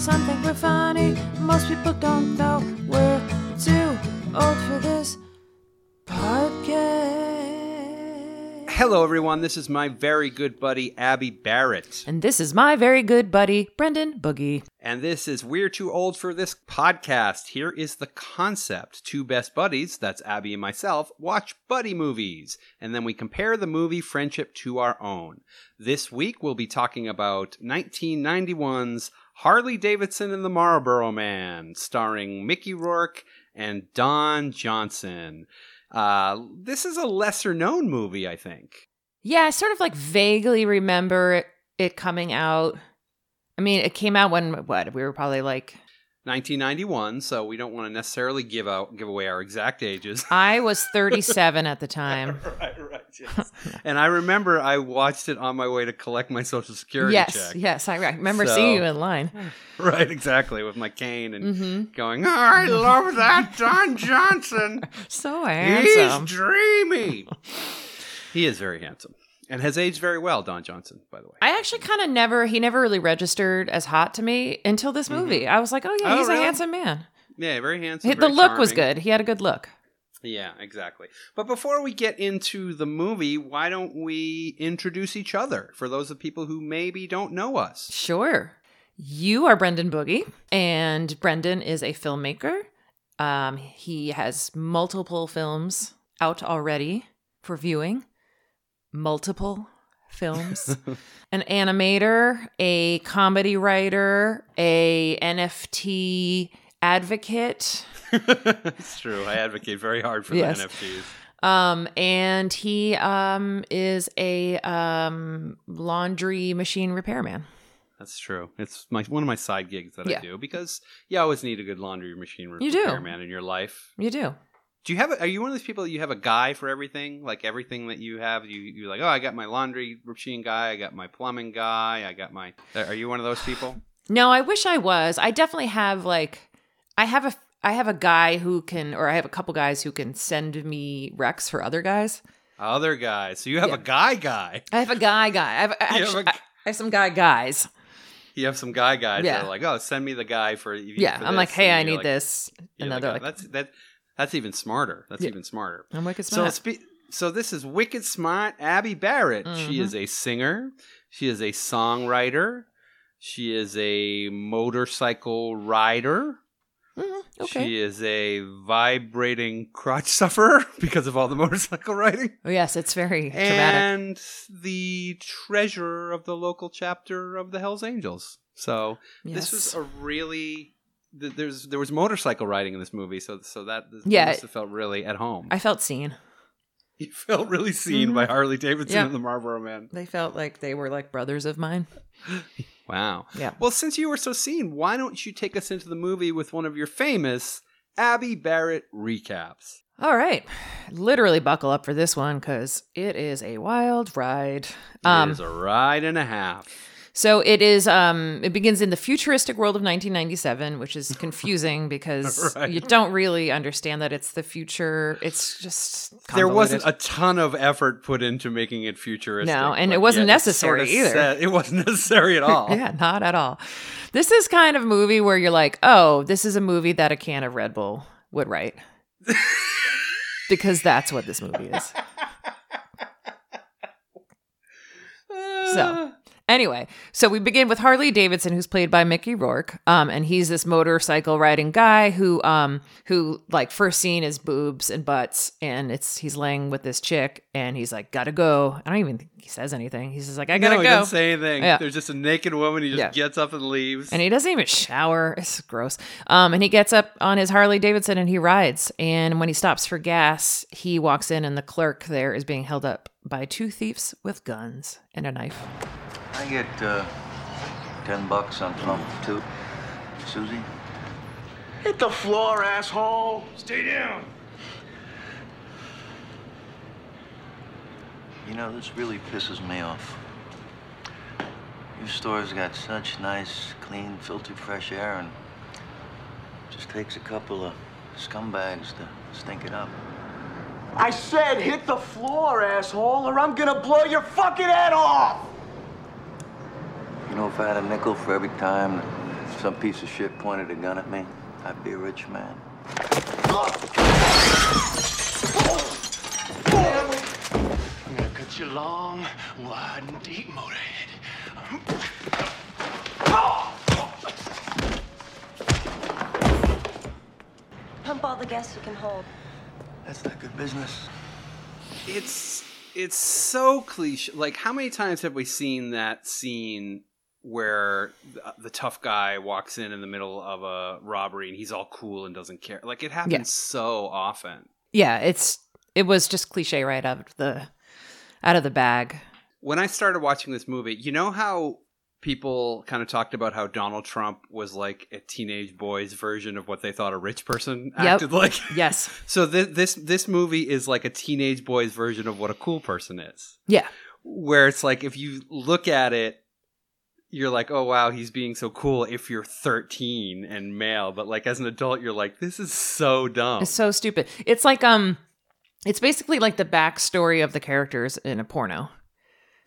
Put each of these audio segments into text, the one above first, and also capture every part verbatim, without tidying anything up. Some think we're funny, most people don't though. We're too old for this podcast. Hello everyone, this is my very good buddy Abby Barrett. And this is my very good buddy Brendan Boogie. And this is We're Too Old for This Podcast. Here is the concept. Two best buddies, that's Abby and myself, watch buddy movies. And then we compare the movie Friendship to our own. This week we'll be talking about nineteen ninety-one's Harley Davidson and the Marlboro Man, starring Mickey Rourke and Don Johnson. Uh, this is a lesser-known movie, I think. Yeah, I sort of like vaguely remember it, it coming out. I mean, it came out when, what, we were probably like... nineteen ninety-one, so we don't want to necessarily give out give away our exact ages. I was thirty-seven at the time. Right, right, yes. And I remember I watched it on my way to collect my Social Security yes, check. Yes, yes, I remember so, seeing you in line. Right, exactly, with my cane and mm-hmm. going, oh, I love that Don Johnson. So handsome. He's dreamy. He is very handsome. And has aged very well, Don Johnson, by the way. I actually kind of never, he never really registered as hot to me until this movie. Mm-hmm. I was like, oh yeah, oh, he's really? a handsome man. Yeah, very handsome. He, very the look charming. was good. He had a good look. Yeah, exactly. But before we get into the movie, why don't we introduce each other for those of people who maybe don't know us? Sure. You are Brendan Boogie, and Brendan is a filmmaker. Um, he has multiple films out already for viewing. Multiple films, an animator, a comedy writer, a N F T advocate. It's true. I advocate very hard for yes. the N F Ts. Um, and he um, is a um, laundry machine repairman. That's true. It's my one of my side gigs that yeah. I do because you always need a good laundry machine re- you do. repairman in your life. You do. Do you have? A, are you one of those people that you have a guy for everything? Like everything that you have, you you're like, oh, I got my laundry machine guy, I got my plumbing guy, I got my. Are you one of those people? No, I wish I was. I definitely have like, I have a I have a guy who can, or I have a couple guys who can send me recs for other guys. Other guys. So you have yeah. a guy guy. I have a guy guy. I have, I have, have, a, I have some guy guys. You have some guy guys yeah. that are like, oh, send me the guy for. Yeah, for I'm this. like, hey, and I need like, this. Another like, oh, like that's that. That's even smarter. That's yeah. even smarter. I'm wicked smart. So, spe- so this is wicked smart Abby Barrett. Mm-hmm. She is a singer. She is a songwriter. She is a motorcycle rider. Mm-hmm. Okay. She is a vibrating crotch sufferer because of all the motorcycle riding. Oh, yes, it's very traumatic. And the treasurer of the local chapter of the Hells Angels. So yes. this was a really... There's there was motorcycle riding in this movie, so so that yeah, must have felt really at home. I felt seen. You felt really seen mm-hmm. by Harley Davidson yep. and the Marlboro Man. They felt like they were like brothers of mine. Wow. Yeah. Well, since you were so seen, why don't you take us into the movie with one of your famous Abby Barrett recaps? All right. Literally buckle up for this one because it is a wild ride. Um, it is a ride and a half. So it is. Um, it begins in the futuristic world of nineteen ninety-seven, which is confusing because right. you don't really understand that it's the future. It's just convoluted. There wasn't a ton of effort put into making it futuristic. No, and it wasn't necessary sort of either. Set, it wasn't necessary at all. Yeah, not at all. This is kind of a movie where you're like, oh, this is a movie that a can of Red Bull would write, because that's what this movie is. So. Anyway, so we begin with Harley Davidson, who's played by Mickey Rourke, um, and he's this motorcycle riding guy who, um, who like first seen is boobs and butts, and it's he's laying with this chick, and he's like, gotta go. I don't even think he says anything. He's just like, I gotta no, go. No, he doesn't say anything. Yeah. There's just a naked woman. He just yeah. gets up and leaves, and he doesn't even shower. It's gross. Um, and he gets up on his Harley Davidson and he rides. And when he stops for gas, he walks in, and the clerk there is being held up by two thieves with guns and a knife. I get uh, ten bucks on plump two. Susie? Hit the floor, asshole! Stay down! You know, this really pisses me off. Your store's got such nice, clean, filtered fresh air, and it just takes a couple of scumbags to stink it up. I said hit the floor, asshole, or I'm gonna blow your fucking head off! You know, if I had a nickel for every time some piece of shit pointed a gun at me, I'd be a rich man. I'm gonna cut you long, wide, and deep, Motorhead. Pump all the gas you can hold. That's not good business. It's it's so cliche. Like, how many times have we seen that scene where the, the tough guy walks in in the middle of a robbery and he's all cool and doesn't care? Like, it happens yeah. so often. Yeah, it's it was just cliche right out of the out of the bag. When I started watching this movie, you know how people kind of talked about how Donald Trump was like a teenage boy's version of what they thought a rich person acted yep. like. Yes. So th- this this movie is like a teenage boy's version of what a cool person is. Yeah. Where it's like, if you look at it, you're like, oh, wow, he's being so cool if you're thirteen and male. But like as an adult, you're like, this is so dumb. It's so stupid. It's like, um, it's basically like the backstory of the characters in a porno.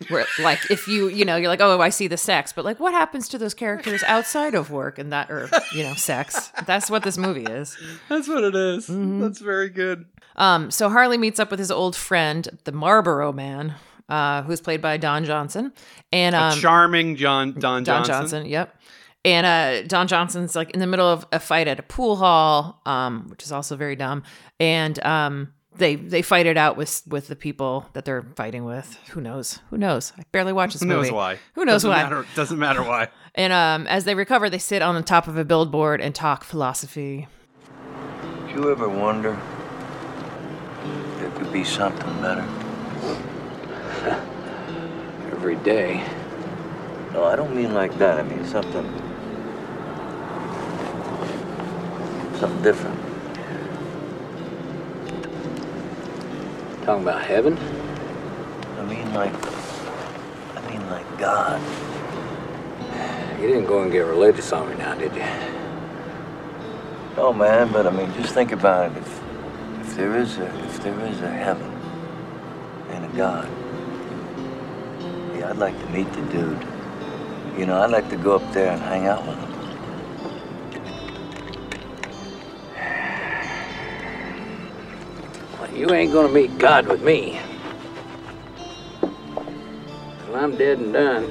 Where, like, if you, you know, you're like, oh, I see the sex, but like, what happens to those characters outside of work and that, or, you know, sex? That's what this movie is. That's what it is. Mm-hmm. That's very good. Um, so Harley meets up with his old friend, the Marlboro Man, uh, who's played by Don Johnson. And, um, a charming John, Don, Don Johnson. Don Johnson, yep. And uh, Don Johnson's like in the middle of a fight at a pool hall, um, which is also very dumb. And, um, They they fight it out with with the people that they're fighting with. Who knows? Who knows? I barely watch this movie. Who knows why? Who knows why? Matter, doesn't matter why. And um, as they recover, they sit on the top of a billboard and talk philosophy. Do you ever wonder if there could be something better? Every day. No, I don't mean like that. I mean something, something different. Talking about heaven? I mean like, I mean like God. You didn't go and get religious on me now, did you? No, man, but I mean, just think about it. If, if there is a, if there is a heaven and a God, yeah, I'd like to meet the dude. You know, I'd like to go up there and hang out with him. You ain't gonna meet God with me. Till I'm dead and done,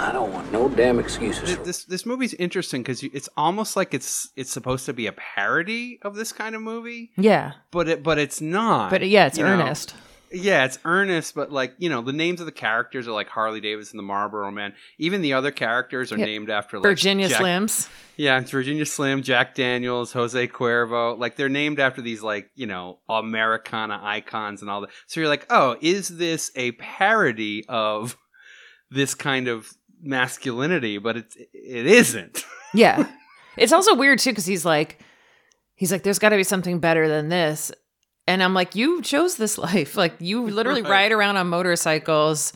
I don't want no damn excuses. This this, this movie's interesting because it's almost like it's it's supposed to be a parody of this kind of movie. Yeah, but it but it's not. But yeah, it's earnest. You know? Yeah, it's earnest. But like, you know, the names of the characters are like Harley Davidson and the Marlboro Man. Even the other characters are yeah. named after like Virginia Jack, Slims. Yeah, it's Virginia Slim, Jack Daniels, Jose Cuervo. Like, they're named after these, like, you know, Americana icons and all that. So you're like, oh, is this a parody of this kind of masculinity? But it, it isn't. Yeah. It's also weird, too, because he's like, he's like, there's got to be something better than this. And I'm like, you chose this life. Like, you literally right. ride around on motorcycles,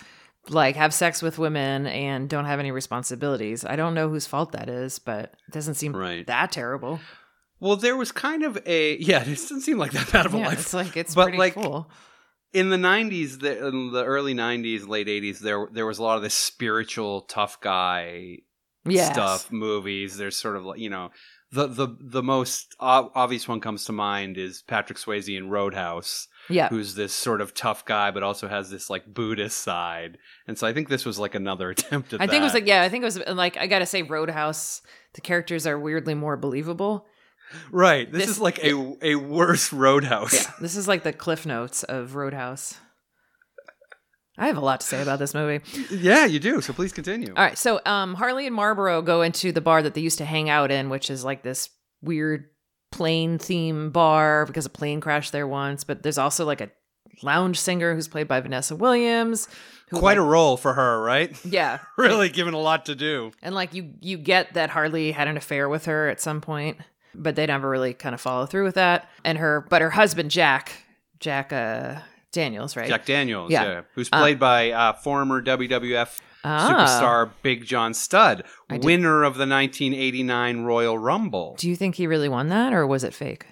like have sex with women and don't have any responsibilities. I don't know whose fault that is, but it doesn't seem right. that terrible. Well, there was kind of a, yeah, it doesn't seem like that bad of a yeah, life. It's like, it's but pretty like, cool. In the nineties, the, in the early nineties, late eighties, there there was a lot of this spiritual tough guy yes. stuff, movies. There's sort of like, you know, the, the, the most obvious one comes to mind is Patrick Swayze in Roadhouse. Yeah. Who's this sort of tough guy, but also has this like Buddhist side. And so I think this was like another attempt at that. I think it was like, yeah, I think it was like, I gotta say, Roadhouse, the characters are weirdly more believable. Right. This, this is like a, a worse Roadhouse. Yeah. This is like the Cliff Notes of Roadhouse. I have a lot to say about this movie. Yeah, you do. So please continue. All right. So um, Harley and Marlboro go into the bar that they used to hang out in, which is like this weird plane theme bar because a plane crashed there once, but there's also like a lounge singer who's played by Vanessa Williams. Who Quite like, a role for her, right? Yeah. Really given a lot to do. And like you you get that Harley had an affair with her at some point, but they never really kind of follow through with that. And her but her husband Jack, Jack uh Daniels, right? Jack Daniels, yeah. yeah who's played um, by uh former W W F Ah. superstar Big John Studd, winner of the nineteen eighty-nine Royal Rumble. Do you think he really won that, or was it fake?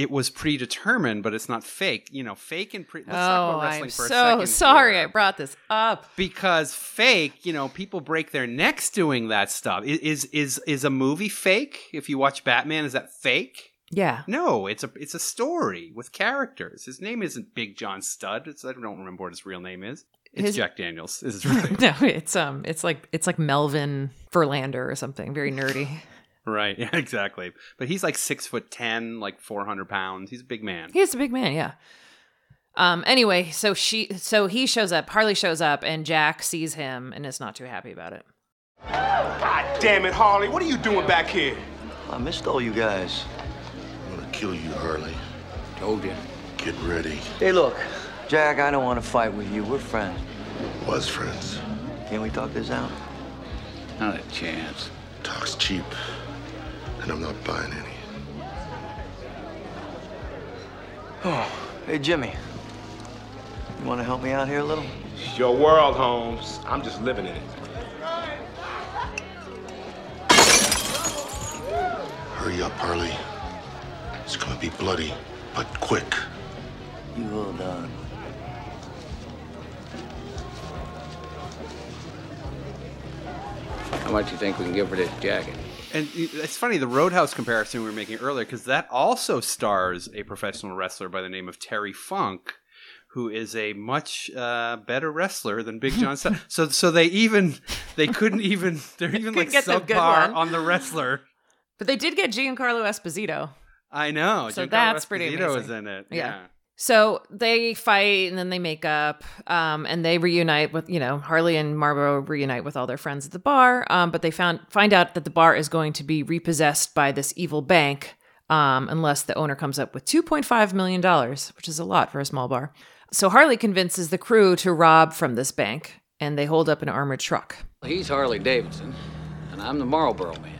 it was predetermined, but it's not fake. You know, fake and pre... Let's oh, talk about wrestling I'm for so a second. Oh, sorry here. I brought this up. Because fake, you know, people break their necks doing that stuff. Is is is a movie fake? If you watch Batman, is that fake? Yeah. No, it's a it's a story with characters. His name isn't Big John Studd. It's, I don't remember what his real name is. It's his... Jack Daniels. Is his real name. No, it's um, it's like it's like Melvin Verlander or something. Very nerdy. Right, yeah, exactly. But he's like six foot ten, like four hundred pounds. He's a big man. He's a big man, yeah. Um. Anyway, so she, so he shows up. Harley shows up, and Jack sees him and is not too happy about it. God damn it, Harley! What are you doing back here? I missed all you guys. I'm gonna kill you, Harley. Told you. Get ready. Hey, look, Jack. I don't want to fight with you. We're friends. Was friends. Can we talk this out? Not a chance. Talk's cheap. And I'm not buying any. Oh, hey, Jimmy. You want to help me out here a little? It's your world, Holmes. I'm just living in it. Hurry up, Harley. It's going to be bloody, but quick. You hold on. How much do you think we can give for this jacket? And it's funny, the Roadhouse comparison we were making earlier, because that also stars a professional wrestler by the name of Terry Funk, who is a much uh, better wrestler than Big John Studd. So so they even, they couldn't even, they're even like subpar on the wrestler. But they did get Giancarlo Esposito. I know. So Giancarlo that's Esposito pretty amazing. Is in it. Yeah. yeah. So they fight and then they make up um, and they reunite with, you know, Harley and Marlboro reunite with all their friends at the bar. Um, but they found find out that the bar is going to be repossessed by this evil bank um, unless the owner comes up with two point five million dollars, which is a lot for a small bar. So Harley convinces the crew to rob from this bank and they hold up an armored truck. He's Harley Davidson and I'm the Marlboro Man.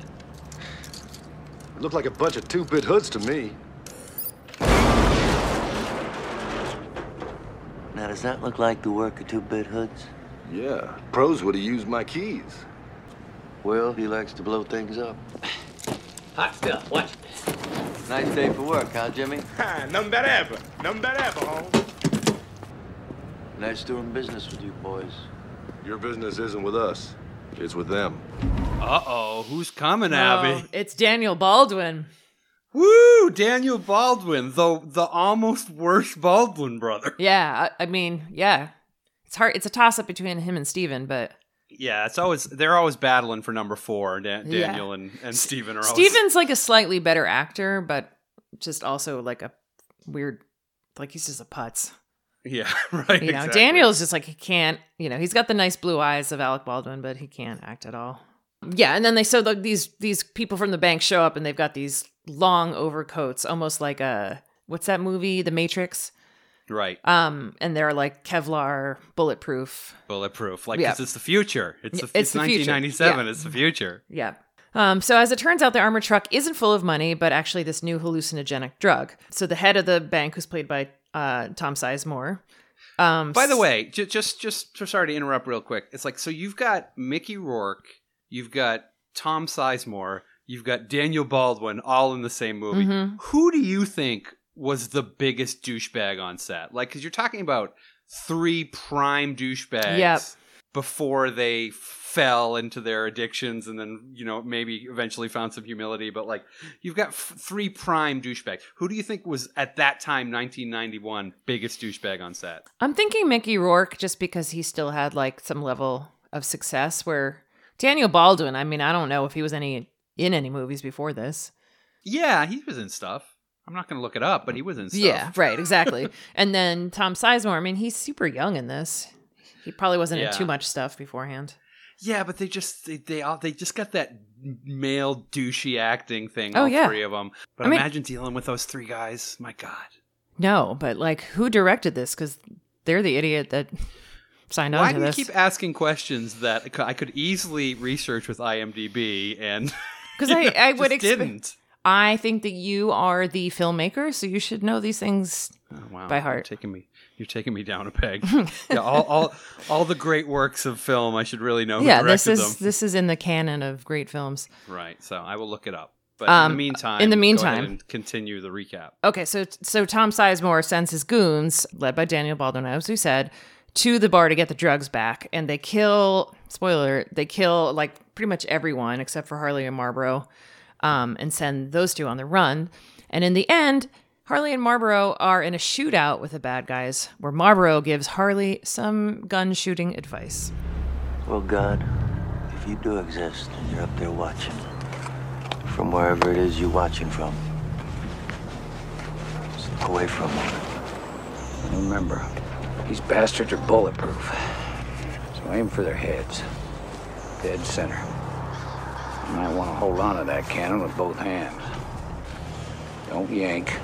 Look like a bunch of two-bit hoods to me. Now, does that look like the work of two-bit hoods? Yeah. Pros would have used my keys. Well, he likes to blow things up. Hot stuff. Watch this. Nice day for work, huh, Jimmy? Ha! None better ever. None better ever, home. Nice doing business with you boys. Your business isn't with us. It's with them. Uh-oh. Who's coming, no, Abby? It's Daniel Baldwin. Woo! Daniel Baldwin, the the almost worst Baldwin brother. Yeah, I, I mean, yeah, it's hard. It's a toss up between him and Steven, but yeah, it's always they're always battling for number four. Da- Daniel yeah. and and Steven are. Steven's always... like a slightly better actor, but just also like a weird, like he's just a putz. Yeah, right. You know, exactly. Daniel's just like he can't. You know, he's got the nice blue eyes of Alec Baldwin, but he can't act at all. Yeah, and then they so the, these these people from the bank show up, and they've got these long overcoats, almost like a what's that movie, The Matrix, right? Um, and they're like Kevlar, bulletproof, bulletproof, like because yeah. it's the future. It's, the, it's, it's nineteen ninety-seven. Yeah. It's the future. Yeah. Um. So as it turns out, the armored truck isn't full of money, but actually this new hallucinogenic drug. So the head of the bank, who's played by uh Tom Sizemore. Um. By the way, j- just just sorry to interrupt real quick. It's like so you've got Mickey Rourke. You've got Tom Sizemore, you've got Daniel Baldwin, all in the same movie. Mm-hmm. Who do you think was the biggest douchebag on set? Like, because you're talking about three prime douchebags yep. before they fell into their addictions and then, you know, maybe eventually found some humility. But, like, you've got f- three prime douchebags. Who do you think was, at that time, nineteen ninety-one, biggest douchebag on set? I'm thinking Mickey Rourke, just because he still had, like, some level of success where... Daniel Baldwin, I mean, I don't know if he was any in any movies before this. Yeah, he was in stuff. I'm not going to look it up, but he was in stuff. Yeah, right, exactly. And then Tom Sizemore, I mean, he's super young in this. He probably wasn't yeah. in too much stuff beforehand. Yeah, but they just they, they all they just got that male douchey acting thing, oh, all yeah. three of them. But I imagine mean, dealing with those three guys. My God. No, but like who directed this? Because they're the idiot that... Signed Why on to do this. You keep asking questions that I could easily research with I M D B and because I, I would exp- didn't. I think that you are the filmmaker, so you should know these things oh, wow. by heart. You're taking me, you're taking me down a peg. yeah, all, all, all the great works of film. I should really know. Who yeah, directed this is them. This is in the canon of great films. Right. So I will look it up. But um, in the meantime, in the meantime, go ahead and continue the recap. Okay, so so Tom Sizemore sends his goons, led by Daniel Baldwin, as we said, to the bar to get the drugs back, and they kill. Spoiler: they kill like pretty much everyone except for Harley and Marlboro, um, and send those two on the run. And in the end, Harley and Marlboro are in a shootout with the bad guys, where Marlboro gives Harley some gun shooting advice. Well, God, if you do exist and you're up there watching, from wherever it is you're watching from, just look away from him. And remember, these bastards are bulletproof. So aim for their heads, dead center. You might want to hold on to that cannon with both hands. Don't yank.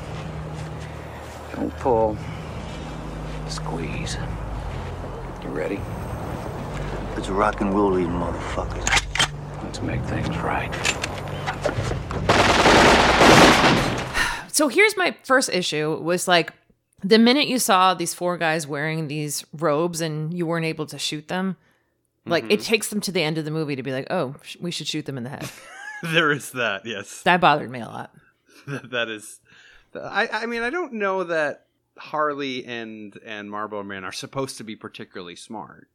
Don't pull. Squeeze. You ready? It's a rock and roll eating motherfucker. Let's make things right. So here's my first issue was like, the minute you saw these four guys wearing these robes and you weren't able to shoot them, like mm-hmm. it takes them to the end of the movie to be like, oh, sh- we should shoot them in the head. There is that, yes. That bothered me a lot. That is, I, I mean, I don't know that Harley and, and Marlboro Man are supposed to be particularly smart.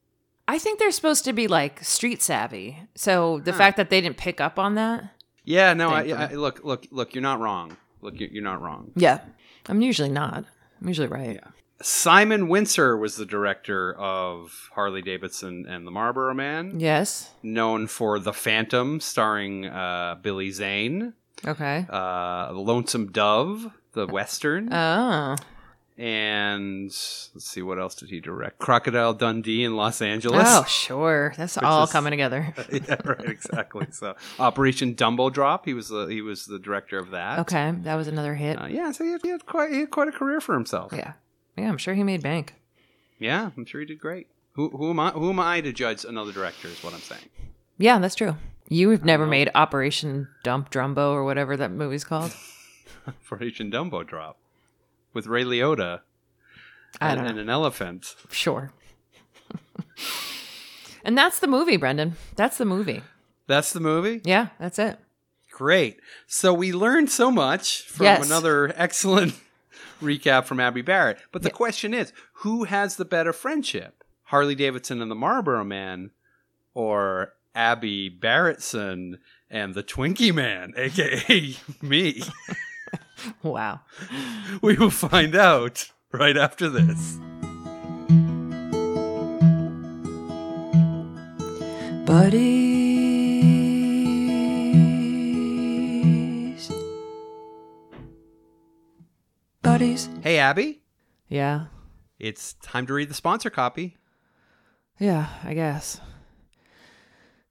I think they're supposed to be like street savvy. So the huh. fact that they didn't pick up on that. Yeah, no, I, I, look, look, look, you're not wrong. Look, you're not wrong. Yeah, I'm usually not. I'm usually right. Yeah. Simon Winsor was the director of Harley Davidson and the Marlboro Man. Yes. Known for The Phantom, starring uh, Billy Zane. Okay. Uh, Lonesome Dove, the Western. Oh. And let's see, what else did he direct? Crocodile Dundee in Los Angeles. Oh, sure. That's all is, coming together. Yeah, right. Exactly. So Operation Dumbo Drop. He was the, he was the director of that. Okay. That was another hit. Uh, yeah. So he had, he had quite he had quite a career for himself. Yeah. Yeah. I'm sure he made bank. Yeah. I'm sure he did great. Who who am I, who am I to judge another director is what I'm saying. Yeah, that's true. You have never made Operation Dump Drumbo or whatever that movie's called. Operation Dumbo Drop. With Ray Liotta and, and an elephant. Sure. And that's the movie, Brendan. That's the movie. That's the movie? Yeah, that's it. Great. So we learned so much from yes. another excellent recap from Abby Barrett. But the yeah. question is, who has the better friendship? Harley Davidson and the Marlboro Man or Abby Barrettson and the Twinkie Man, a k a me? Wow. We will find out right after this. Buddies. Buddies. Hey, Abby. Yeah. It's time to read the sponsor copy. Yeah, I guess.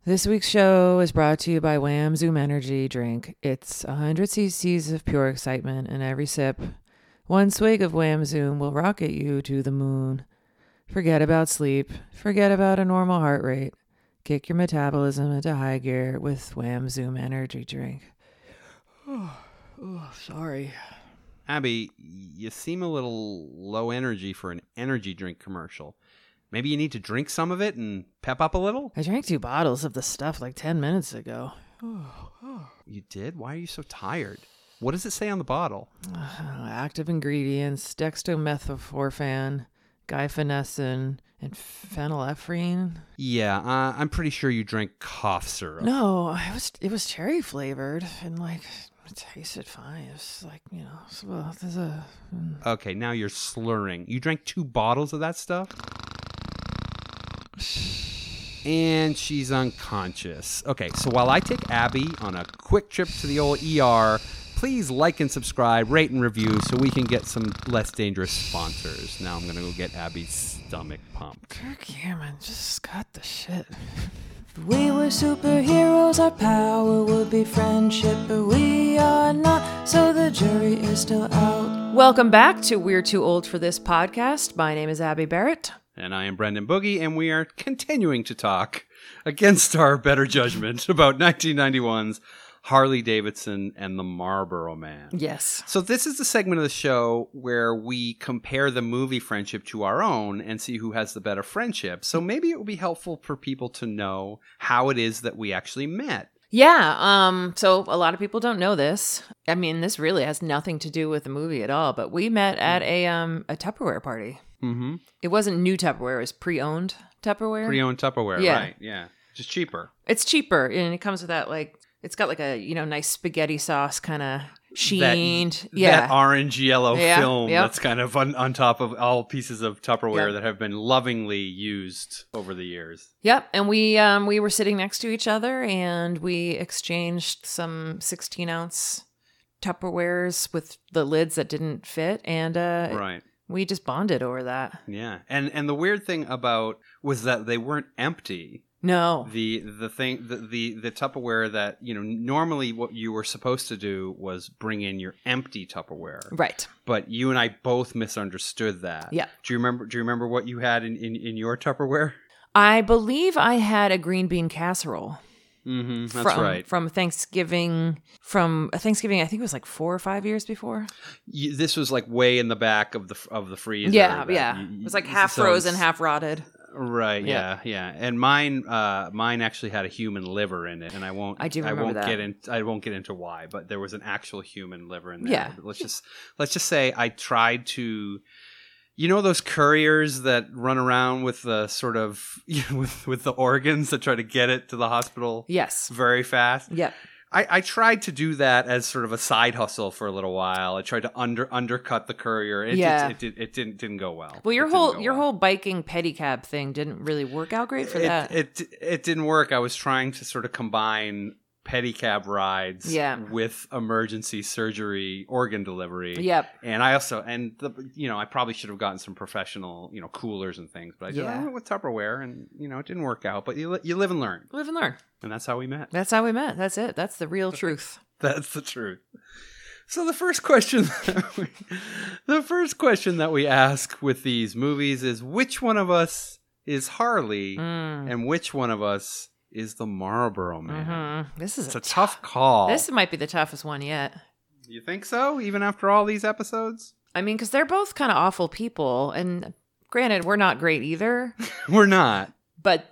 This week's show is brought to you by Wham! Zoom Energy Drink. It's one hundred cc's of pure excitement, and every sip, one swig of Wham! Zoom will rocket you to the moon. Forget about sleep. Forget about a normal heart rate. Kick your metabolism into high gear with Wham! Zoom Energy Drink. Oh, oh sorry. Abby, you seem a little low energy for an energy drink commercial. Maybe you need to drink some of it and pep up a little? I drank two bottles of the stuff like ten minutes ago. Oh, oh. You did? Why are you so tired? What does it say on the bottle? Uh, active ingredients, dextromethorphan, guaifenesin, and phenylephrine. Yeah, uh, I'm pretty sure you drank cough syrup. No, it was it was cherry flavored and like... It tasted fine. It's like, you know, well, there's a... Okay, now you're slurring. You drank two bottles of that stuff? And she's unconscious. Okay, so while I take Abby on a quick trip to the old E R, please like and subscribe, rate and review so we can get some less dangerous sponsors. Now I'm going to go get Abby's stomach pumped. Kirk Cameron just got the shit. If we were superheroes, our power would be friendship, but we are not, so the jury is still out. Welcome back to We're Too Old for This Podcast. My name is Abby Barrett. And I am Brendan Boogie, and we are continuing to talk, against our better judgment, about nineteen ninety-one's Harley Davidson and the Marlboro Man. Yes. So this is the segment of the show where we compare the movie friendship to our own and see who has the better friendship. So maybe it would be helpful for people to know how it is that we actually met. Yeah. Um, so a lot of people don't know this. I mean, this really has nothing to do with the movie at all, but we met at a um a Tupperware party. Mm-hmm. It wasn't new Tupperware. It was pre-owned Tupperware. Pre-owned Tupperware, yeah. Right. Yeah. Just cheaper. It's cheaper. And it comes with that, like, it's got like a, you know, nice spaghetti sauce kind of sheened. That, yeah. That orange yellow yeah. film yep. that's kind of on, on top of all pieces of Tupperware yep. that have been lovingly used over the years. Yep. And we um, we were sitting next to each other and we exchanged some sixteen ounce Tupperwares with the lids that didn't fit. And uh, right. we just bonded over that. Yeah. And, and the weird thing about was that they weren't empty. No. The the thing the, the the Tupperware that, you know, normally what you were supposed to do was bring in your empty Tupperware. Right. But you and I both misunderstood that. Yeah. Do you remember do you remember what you had in, in, in your Tupperware? I believe I had a green bean casserole. Mm-hmm. That's from, right. From Thanksgiving, from Thanksgiving, I think it was like four or five years before. You, this was like way in the back of the of the freezer. Yeah, yeah. You, it was like half so frozen, half rotted. Right, yeah. yeah, yeah. And mine uh, mine actually had a human liver in it, and I won't I, do remember I won't that. get in I won't get into why, but there was an actual human liver in there. Yeah. But let's just let's just say I tried to, you know, those couriers that run around with the sort of, you know, with with the organs that try to get it to the hospital. Yes. Very fast. Yeah. I, I tried to do that as sort of a side hustle for a little while. I tried to under undercut the courier. It, yeah. it, it, it didn't didn't go well. Well, your it whole your well. whole biking pedicab thing didn't really work out great for it, that. It, it it didn't work. I was trying to sort of combine pedicab rides yeah. with emergency surgery organ delivery. Yep. And I also and the, you know, I probably should have gotten some professional, you know, coolers and things, but I did yeah. with Tupperware and, you know, it didn't work out, but you you live and learn. Live and learn. And that's how we met. That's how we met. That's it. That's the real truth. That's the truth. So the first question that we, the first question that we ask with these movies is, which one of us is Harley mm. and which one of us is the Marlboro Man? Mm-hmm. This is it's a, a tough call. This might be the toughest one yet. You think so? Even after all these episodes? I mean, because they're both kind of awful people. And granted, we're not great either. We're not. But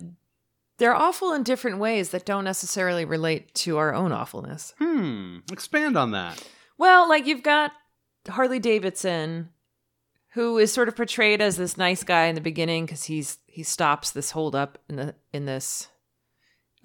they're awful in different ways that don't necessarily relate to our own awfulness. Hmm. Expand on that. Well, like, you've got Harley Davidson, who is sort of portrayed as this nice guy in the beginning because he's he stops this holdup in the in this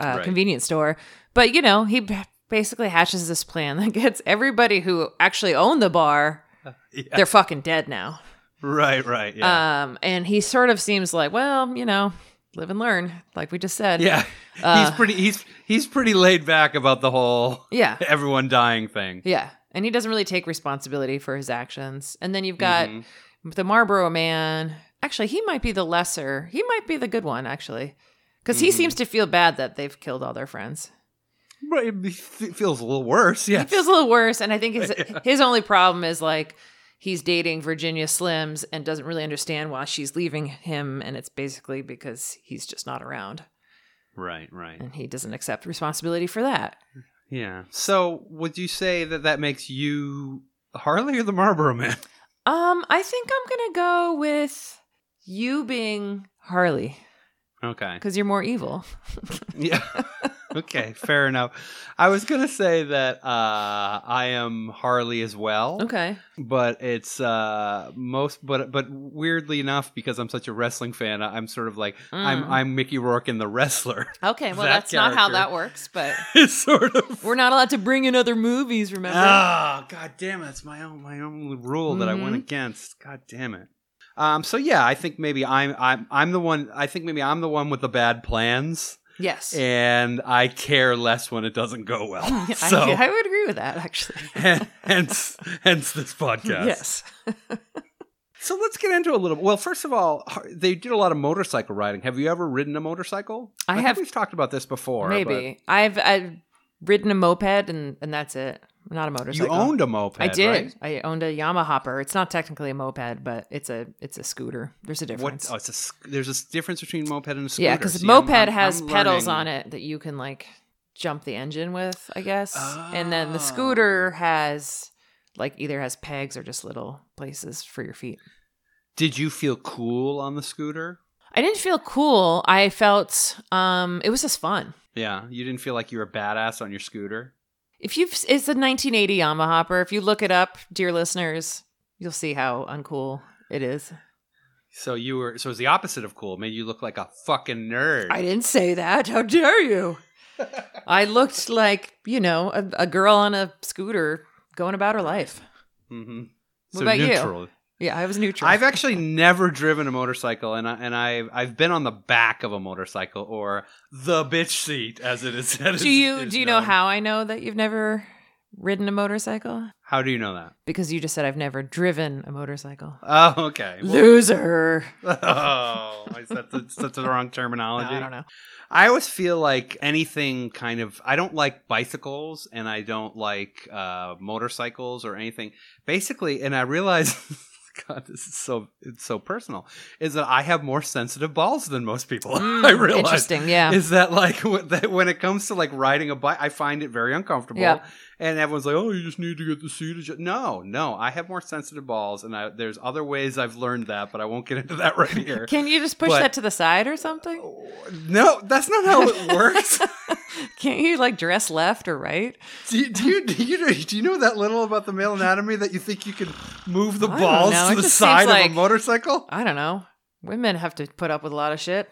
uh, right. convenience store. But, you know, he basically hatches this plan that gets everybody who actually owned the bar, yeah. they're fucking dead now. Right, right, yeah. Um, and he sort of seems like, well, you know, live and learn, like we just said. Yeah, uh, he's pretty. He's he's pretty laid back about the whole yeah. everyone dying thing. Yeah, and he doesn't really take responsibility for his actions. And then you've got mm-hmm. the Marlboro Man. Actually, he might be the lesser. He might be the good one, actually, because mm-hmm. he seems to feel bad that they've killed all their friends. But he feels a little worse. Yeah, he feels a little worse, and I think his yeah. his only problem is like, he's dating Virginia Slims and doesn't really understand why she's leaving him. And it's basically because he's just not around. Right, right. And he doesn't accept responsibility for that. Yeah. So would you say that that makes you Harley or the Marlboro Man? Um, I think I'm going to go with you being Harley. Okay. Because you're more evil. yeah. Okay, fair enough. I was going to say that uh, I am Harley as well. Okay. But it's uh, most, but but weirdly enough, because I'm such a wrestling fan, I'm sort of like, mm. I'm I'm Mickey Rourke in The Wrestler. Okay, well, that that's character. Not how that works, but it's sort of. We're not allowed to bring in other movies, remember? Ah, oh, god damn it. That's my own, my own rule mm-hmm. that I went against. God damn it. Um. So yeah, I think maybe I'm, I'm, I'm the one, I think maybe I'm the one with the bad plans. Yes. And I care less when it doesn't go well. So, I, I would agree with that, actually. hence, hence this podcast. Yes. So let's get into a little. Well, first of all, they did a lot of motorcycle riding. Have you ever ridden a motorcycle? I, I have. Think we've talked about this before. Maybe. But I've I've ridden a moped, and, and that's it. Not a motorcycle. You owned a moped, I did. Right? I owned a Yamahopper. It's not technically a moped, but it's a it's a scooter. There's a difference. What? Oh, it's a, there's a difference between moped and a scooter. Yeah, because moped I'm, has I'm pedals learning. on it that you can, like, jump the engine with, I guess. Oh. And then the scooter has, like, either has pegs or just little places for your feet. Did you feel cool on the scooter? I didn't feel cool. I felt um, it was just fun. Yeah. You didn't feel like you were badass on your scooter? If you've, it's a nineteen eighty Yamaha hopper. If you look it up, dear listeners, you'll see how uncool it is. So you were, so it was the opposite of cool. It made you look like a fucking nerd. I didn't say that. How dare you? I looked like, you know, a, a girl on a scooter going about her life. Mm-hmm. What so about neutral. You? Yeah, I was neutral. I've actually never driven a motorcycle, and I, and I've I've been on the back of a motorcycle, or the bitch seat, as it is said. Do you is, is do you known. know how I know that you've never ridden a motorcycle? How do you know that? Because you just said I've never driven a motorcycle. Oh, okay. Well, loser. Oh, is that the, is that the wrong terminology? No, I don't know. I always feel like anything kind of, I don't like bicycles and I don't like uh, motorcycles or anything. Basically, and I realize, God, this is so, it's so personal, is that I have more sensitive balls than most people. Mm, I realize. Interesting, yeah. Is that like, that when it comes to like riding a bike, I find it very uncomfortable. Yeah. And everyone's like, oh, you just need to get the seat. No, no, I have more sensitive balls, and I, there's other ways I've learned that, but I won't get into that right here. Can you just push but, that to the side or something? No, that's not how it works. Can't you, like, dress left or right? Do you, do you, do you, do you know that little about the male anatomy that you think you can move the I balls to it the side of like, a motorcycle? I don't know. Women have to put up with a lot of shit.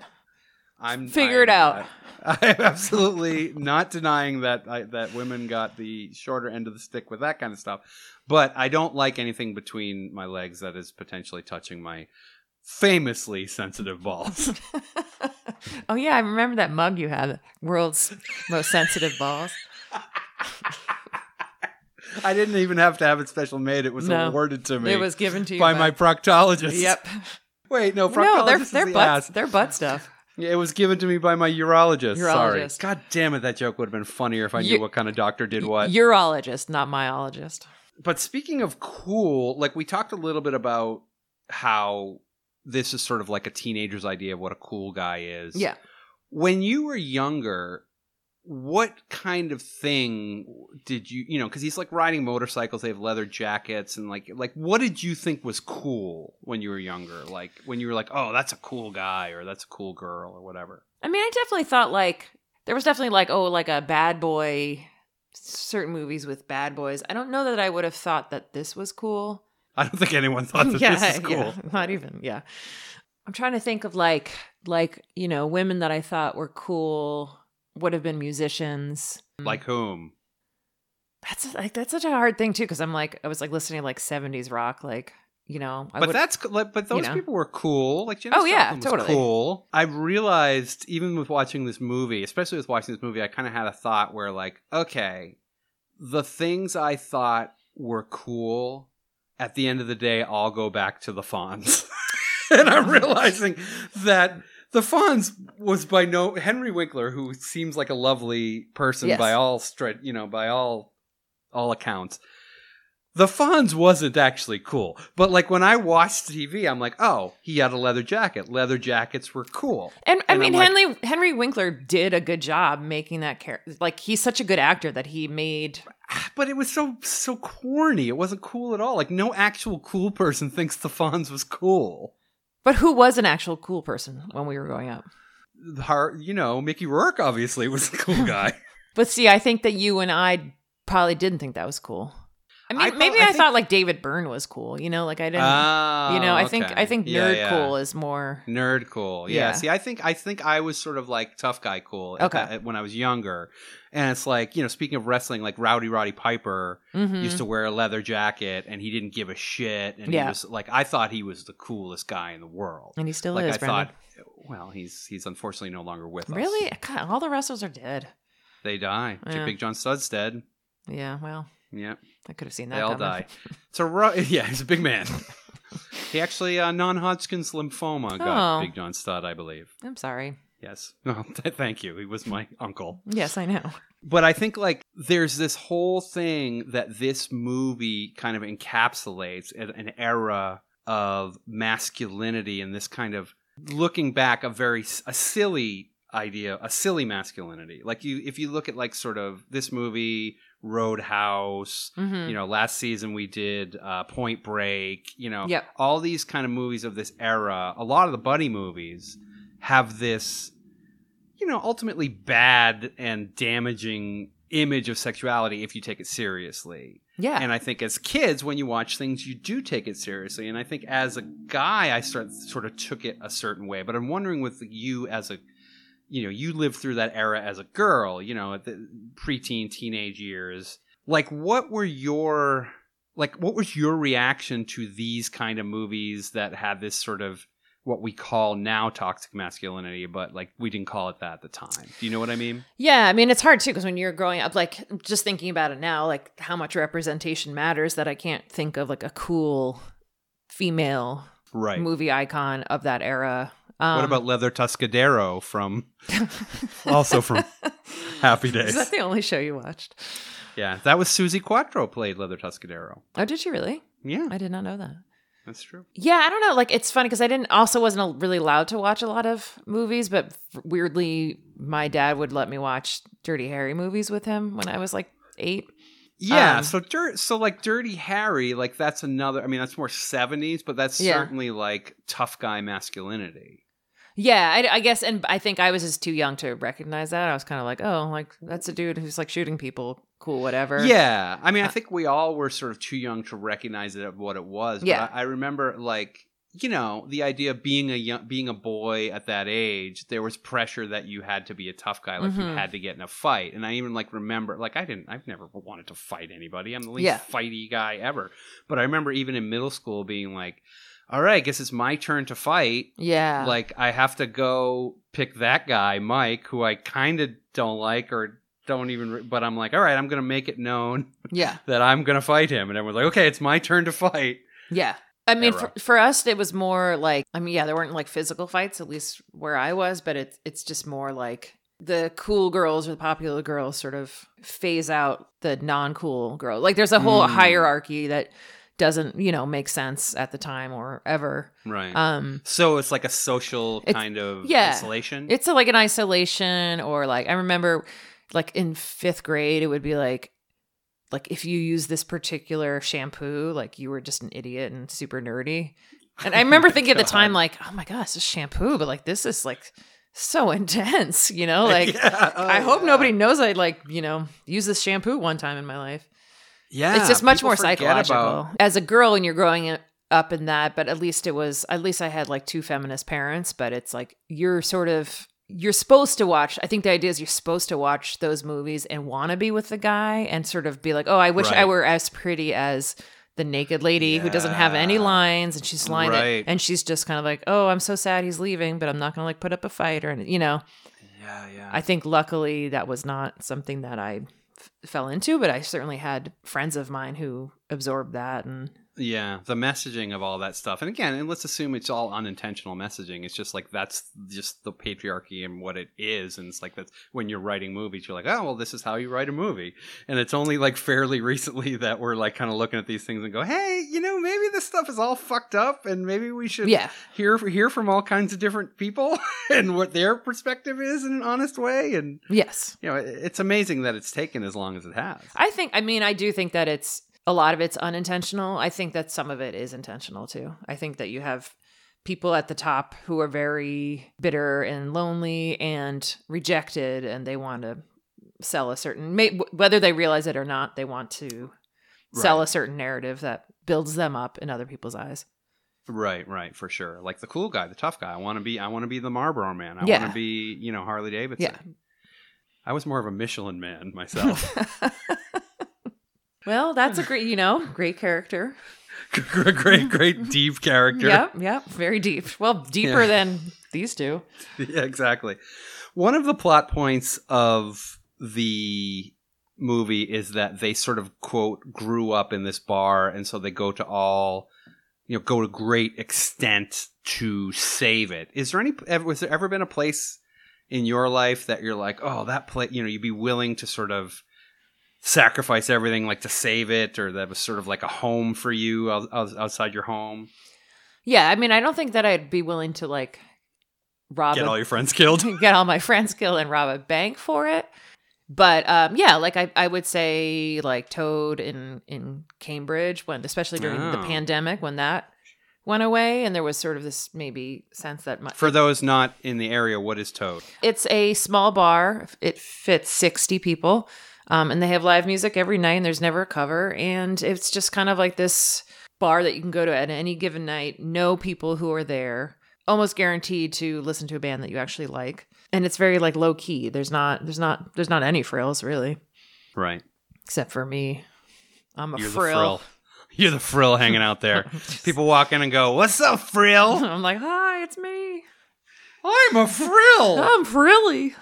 I'm Figure I, it out. I, I am absolutely not denying that I, that women got the shorter end of the stick with that kind of stuff. But I don't like anything between my legs that is potentially touching my famously sensitive balls. Oh, yeah. I remember that mug you had, world's most sensitive balls. I didn't even have to have it special made. It was no, awarded to me. It was given to you by, by my proctologist. Yep. Wait, no, proctologist no, they're, they're is the butt, ass. They're butt stuff. It was given to me by my urologist. urologist. Sorry. God damn it, that joke would have been funnier if I knew U- what kind of doctor did what. Urologist, not myologist. But speaking of cool, like we talked a little bit about how this is sort of like a teenager's idea of what a cool guy is. Yeah. When you were younger, what kind of thing did you, you know, because he's like riding motorcycles, they have leather jackets, and like, like what did you think was cool when you were younger? Like when you were like, oh, that's a cool guy or that's a cool girl or whatever. I mean, I definitely thought like, there was definitely like, oh, like a bad boy, certain movies with bad boys. I don't know that I would have thought that this was cool. I don't think anyone thought that yeah, this is cool. Yeah, not even, yeah. I'm trying to think of like, like, you know, women that I thought were cool would have been musicians. Like whom? That's like that's such a hard thing too, because I'm like I was like listening to like seventies rock, like you know. I but would, that's like, but those you know. people were cool. Like Janis oh yeah, was totally cool. I realized even with watching this movie, especially with watching this movie, I kind of had a thought where like, okay, the things I thought were cool, at the end of the day, all go back to the Fonz, and I'm realizing that. The Fonz was by no Henry Winkler, who seems like a lovely person yes. by all stre- you know, by all all accounts. The Fonz wasn't actually cool, but like when I watched T V, I'm like, oh, he had a leather jacket. Leather jackets were cool. And, and I mean, Henry like, Henry Winkler did a good job making that character. Like he's such a good actor that he made. But it was so so corny. It wasn't cool at all. Like no actual cool person thinks the Fonz was cool. But who was an actual cool person when we were growing up? Her, you know, Mickey Rourke obviously was the cool guy. But see, I think that you and I probably didn't think that was cool. I mean, I maybe thought, I, I think... thought like David Byrne was cool. You know, like I didn't. Oh, you know, I okay. think I think nerd yeah, yeah. cool is more nerd cool. Yeah. yeah. See, I think I think I was sort of like tough guy cool. Okay. At, at, when I was younger, and it's like you know, speaking of wrestling, like Rowdy Roddy Piper mm-hmm. used to wear a leather jacket, and he didn't give a shit. And yeah. he was like, I thought he was the coolest guy in the world, and he still like, is. I Brendan. thought, well, he's he's unfortunately no longer with really? us. Really, God, all the wrestlers are dead. They die. Yeah. Big John Studd's dead. Yeah. Well. Yeah. I could have seen that. They all die. It's a ro- yeah, he's a big man. He actually uh, non-Hodgkin's lymphoma got oh. Big John Studd, I believe. I'm sorry. Yes. No, th- thank you. He was my uncle. Yes, I know. But I think like there's this whole thing that this movie kind of encapsulates an, an era of masculinity and this kind of looking back a very a silly idea, a silly masculinity. Like you, if you look at like sort of this movie. Roadhouse, mm-hmm. you know, last season we did uh, Point Break, you know, yep. all these kind of movies of this era, a lot of the buddy movies have this, you know, ultimately bad and damaging image of sexuality if you take it seriously. Yeah. And I think as kids, when you watch things, you do take it seriously. And I think as a guy, I start, sort of took it a certain way. But I'm wondering with you as a, you know, you lived through that era as a girl, you know, at the preteen, teenage years. Like, what were your, like, what was your reaction to these kind of movies that had this sort of what we call now toxic masculinity, but like we didn't call it that at the time? Do you know what I mean? Yeah. I mean, it's hard too, because when you're growing up, like just thinking about it now, like how much representation matters, that I can't think of like a cool female right. movie icon of that era. Um, what about Leather Tuscadero from, also from Happy Days? Is that the only show you watched? Yeah. That was Suzi Quatro played Leather Tuscadero. Oh, did she really? Yeah. I did not know that. That's true. Yeah, I don't know. Like, it's funny because I didn't also wasn't really allowed to watch a lot of movies, but weirdly, my dad would let me watch Dirty Harry movies with him when I was like eight. Yeah, um, so dirt, so like Dirty Harry, like that's another. I mean, that's more seventies, but that's yeah. certainly like tough guy masculinity. Yeah, I, I guess, and I think I was just too young to recognize that. I was kind of like, oh, like that's a dude who's like shooting people. Cool, whatever. Yeah. I mean, I think we all were sort of too young to recognize it what it was. Yeah. But I, I remember, like, you know, the idea of being a young, being a boy at that age, there was pressure that you had to be a tough guy, like mm-hmm. you had to get in a fight. And I even like remember, like I didn't, I've never wanted to fight anybody. I'm the least yeah. fighty guy ever. But I remember even in middle school being like, all right, I guess it's my turn to fight. Yeah. Like I have to go pick that guy, Mike, who I kind of don't like or don't even re- but I'm like, all right, I'm gonna make it known yeah that I'm gonna fight him, and everyone's like, okay, it's my turn to fight. Yeah, I mean, for, for us it was more like, I mean, yeah, there weren't like physical fights, at least where I was, but it's it's just more like the cool girls or the popular girls sort of phase out the non-cool girls. Like there's a whole mm. hierarchy that doesn't, you know, make sense at the time or ever. Right. Um, so it's like a social kind of yeah, isolation. It's a, like an isolation, or like I remember like in fifth grade, it would be like, like if you use this particular shampoo, like you were just an idiot and super nerdy. And I remember oh thinking God. At the time, like, oh my gosh, this shampoo, but like this is like so intense, you know. Like yeah. oh, I hope yeah. nobody knows I like, you know, use this shampoo one time in my life. Yeah, it's just much more psychological. About- As a girl, when you're growing up in that, but at least it was, at least I had like two feminist parents. But it's like you're sort of. You're supposed to watch, I think the idea is you're supposed to watch those movies and want to be with the guy and sort of be like, oh, I wish right. I were as pretty as the naked lady yeah. who doesn't have any lines, and she's lined right. it, and she's just kind of like, oh, I'm so sad he's leaving, but I'm not going to like put up a fight or, you know. Yeah, yeah. I think luckily that was not something that I f- fell into, but I certainly had friends of mine who absorbed that. And yeah, the messaging of all that stuff. And again, and let's assume it's all unintentional messaging. It's just like that's just the patriarchy and what it is. And it's like that's when you're writing movies, you're like, oh, well, this is how you write a movie. And it's only like fairly recently that we're like kind of looking at these things and go, hey, you know, maybe this stuff is all fucked up, and maybe we should yeah. hear hear from all kinds of different people and what their perspective is in an honest way. And yes, you know, it's amazing that it's taken as long as it has. I think, I mean, I do think that it's. A lot of it's unintentional. I think that some of it is intentional too. I think that you have people at the top who are very bitter and lonely and rejected, and they want to sell a certain, whether they realize it or not, they want to right. sell a certain narrative that builds them up in other people's eyes. Right, right, for sure. Like the cool guy, the tough guy. I want to be, I want to be the Marlboro Man. I yeah. want to be, you know, Harley Davidson. Yeah. I was more of a Michelin man myself. Well, that's a great, you know, great character. Great, great, great deep character. Yep, yep, very deep. Well, deeper yeah. than these two. Yeah, exactly. One of the plot points of the movie is that they sort of, quote, grew up in this bar, and so they go to all, you know, go to great extent to save it. Is there any, was there ever been a place in your life that you're like, oh, that place, you know, you'd be willing to sort of sacrifice everything like to save it, or that was sort of like a home for you outside your home? Yeah, I mean, I don't think that I'd be willing to like rob get a, all your friends killed get all my friends killed and rob a bank for it, but um yeah, like I, I would say like Toad in in Cambridge, when especially during oh. the pandemic, when that went away, and there was sort of this maybe sense that... My- For those not in the area, what is Toad? It's a small bar. It fits sixty people, um, and they have live music every night, and there's never a cover, and it's just kind of like this bar that you can go to at any given night, know people who are there, almost guaranteed to listen to a band that you actually like, and it's very like low key. There's not, there's not, there's not any frills really, right? Except for me, I'm a You're frill. The frill. You're the frill hanging out there. People walk in and go, "What's up, frill?" I'm like, "Hi, it's me. I'm a frill. I'm frilly."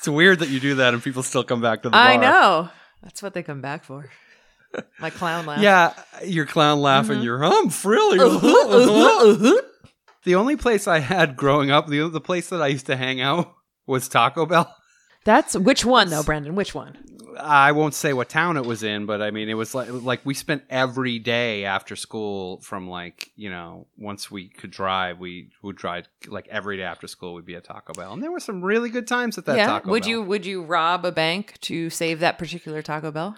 It's weird that you do that and people still come back to the bar. I know. That's what they come back for. My clown laugh. Yeah, your clown laugh mm-hmm. and your hum frilly. The only place I had growing up, the the place that I used to hang out was Taco Bell. That's which one though, Brendan? Which one? I won't say what town it was in, but I mean, it was like like we spent every day after school from like, you know, once we could drive, we would drive like every day after school would be at Taco Bell. And there were some really good times at that yeah. Taco would Bell. Would you would you rob a bank to save that particular Taco Bell?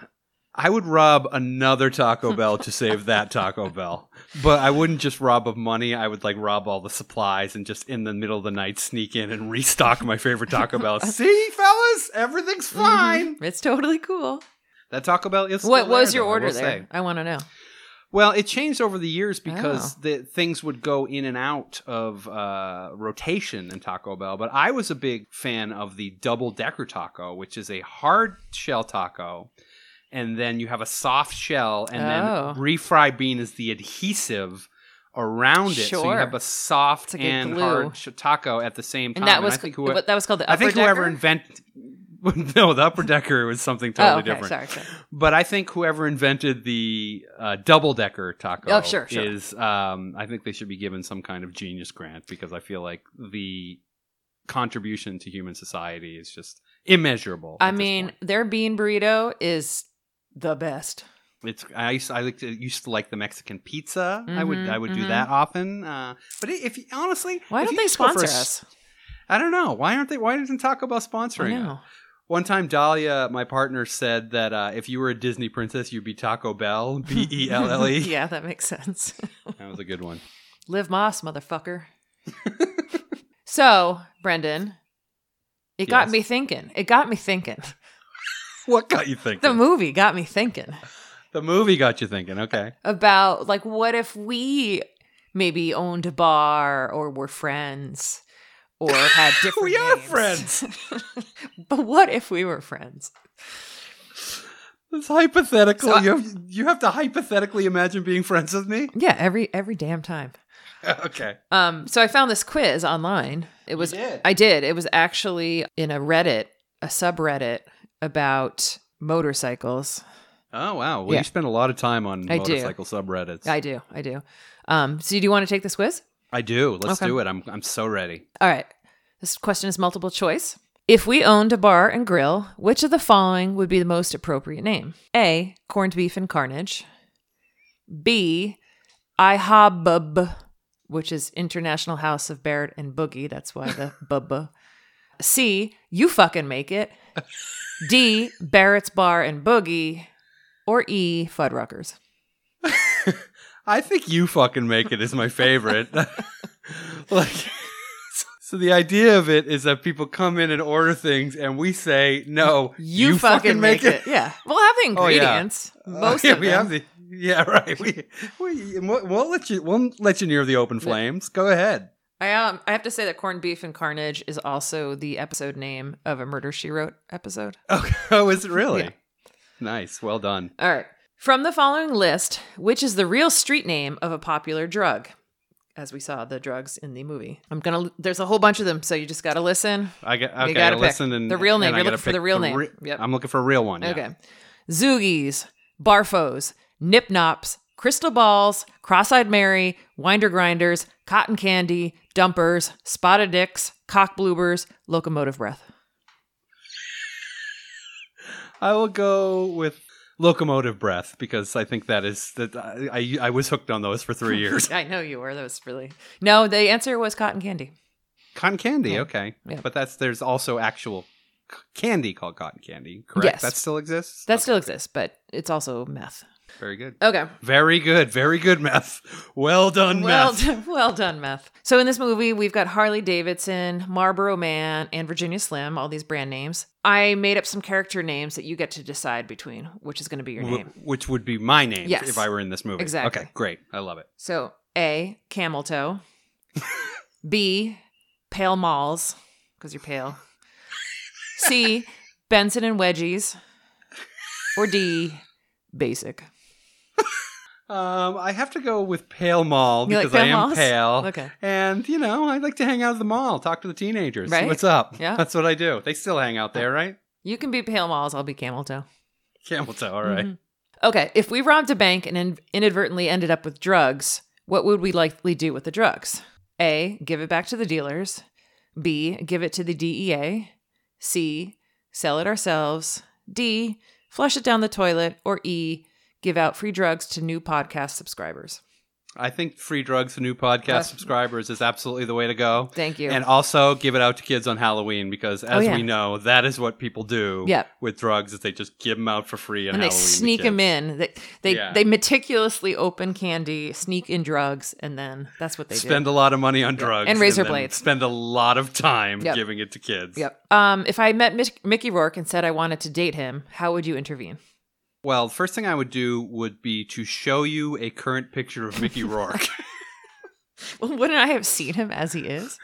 I would rob another Taco Bell to save that Taco Bell. But I wouldn't just rob of money. I would like rob all the supplies and just in the middle of the night sneak in and restock my favorite Taco Bell. See, fellas, everything's fine. Mm-hmm. It's totally cool. That Taco Bell is still What there, was your though, order I there? Say. I want to know. Well, it changed over the years because oh. the things would go in and out of uh, rotation in Taco Bell. But I was a big fan of the double-decker taco, which is a hard-shell taco. And then you have a soft shell, and oh. then refried bean is the adhesive around it. Sure. So you have a soft like and a hard taco at the same time. And that was, and I think who, that was called the upper I think decker? Whoever invented... No, the upper decker was something totally oh, okay. different. Sorry, sorry. But I think whoever invented the uh, double decker taco oh, sure, sure. is... Um, I think they should be given some kind of genius grant, because I feel like the contribution to human society is just immeasurable. I mean, their bean burrito is... the best. It's I used to, I liked, used to like the Mexican pizza. Mm-hmm, I would I would mm-hmm. do that often. Uh, but if you, honestly, why don't they sponsor us? I don't know. Why aren't they? Why isn't Taco Bell sponsoring us? One time, Dahlia, my partner, said that uh, if you were a Disney princess, you'd be Taco Bell. B E L L E. Yeah, that makes sense. That was a good one. Live Moss, motherfucker. So, Brendan, it yes. got me thinking. It got me thinking. What got you thinking? The movie got me thinking. The movie got you thinking, okay. About, like, what if we maybe owned a bar or were friends or had different We names. Are friends. But what if we were friends? It's hypothetical. So, you, have, you have to hypothetically imagine being friends with me? Yeah, every every damn time. Okay. Um. So I found this quiz online. It was. You did. I did. It was actually in a Reddit, a subreddit. About motorcycles. Oh, wow. Well, yeah. You spend a lot of time on I motorcycle do. subreddits. I do. I do. Um, so do you want to take this quiz? I do. Let's okay. do it. I'm I'm so ready. All right. This question is multiple choice. If we owned a bar and grill, which of the following would be the most appropriate name? A, corned beef and carnage. B, IHOBB, which is International House of Barrett and Boogie. That's why the bubba. C, you fucking make it. D, Barrett's Bar and Boogie, or E, Fuddruckers. I think you fucking make it is my favorite. Like, so the idea of it is that people come in and order things, and we say, "No, you, you fucking, fucking make, make it. it." Yeah, we'll have the ingredients. Oh, yeah. Most uh, yeah, of we them. Have the, yeah, right. We, we we'll, we'll let you. We'll let you near the open flames. Go ahead. I um I have to say that corned beef and carnage is also the episode name of a Murder She Wrote episode. Oh, oh is it really? Yeah. Nice. Well done. All right. From the following list, which is the real street name of a popular drug? As we saw the drugs in the movie. I'm going to, there's a whole bunch of them, so you just got to listen. I got okay, to listen. And, the real name. You're looking for the real the name. Re- yep. I'm looking for a real one. Yeah. Okay. Zoogies, Barfos, Nip Nops, Crystal Balls, Cross-Eyed Mary, Winder Grinders, Cotton Candy, Dumpers, Spotted Dicks, Cock Bloopers, Locomotive Breath. I will go with Locomotive Breath because I think that is that I I, I was hooked on those for three years. I know you were. That was really no. The answer was Cotton Candy. Cotton Candy. Yeah. Okay, yeah. But that's there's also actual candy called Cotton Candy. Correct. Yes. That still exists. That okay. still exists, but it's also meth. Very good. Okay. Very good. Very good, Meth. Well done, well Meth. Done, well done, Meth. So in this movie, we've got Harley Davidson, Marlboro Man, and Virginia Slim, all these brand names. I made up some character names that you get to decide between, which is going to be your w- name. Which would be my name yes. if I were in this movie. Exactly. Okay, great. I love it. So A, Camel Toe. B, Pale Malls, because you're pale. C, Benson and Wedgies. Or D, Basic. Um, I have to go with Pale Mall because like pale I am malls? pale. Okay. And, you know, I like to hang out at the mall, talk to the teenagers, right? See what's up. Yeah. That's what I do. They still hang out there, right? You can be Pale Malls. I'll be Camel Toe. Camel Toe. All right. Mm-hmm. Okay. If we robbed a bank and in- inadvertently ended up with drugs, what would we likely do with the drugs? A, give it back to the dealers. B, give it to the D E A. C, sell it ourselves. D, flush it down the toilet. Or E, give out free drugs to new podcast subscribers. I think free drugs to new podcast uh, subscribers is absolutely the way to go. Thank you. And also give it out to kids on Halloween because, as oh, yeah. we know, that is what people do yep. with drugs, is they just give them out for free on and Halloween. And they sneak them in. They they, yeah. they meticulously open candy, sneak in drugs, and then that's what they spend do. Spend a lot of money on yep. drugs. And razor and blades. Spend a lot of time yep. giving it to kids. Yep. Um, if I met Mich- Mickey Rourke and said I wanted to date him, how would you intervene? Well, the first thing I would do would be to show you a current picture of Mickey Rourke. Well, wouldn't I have seen him as he is?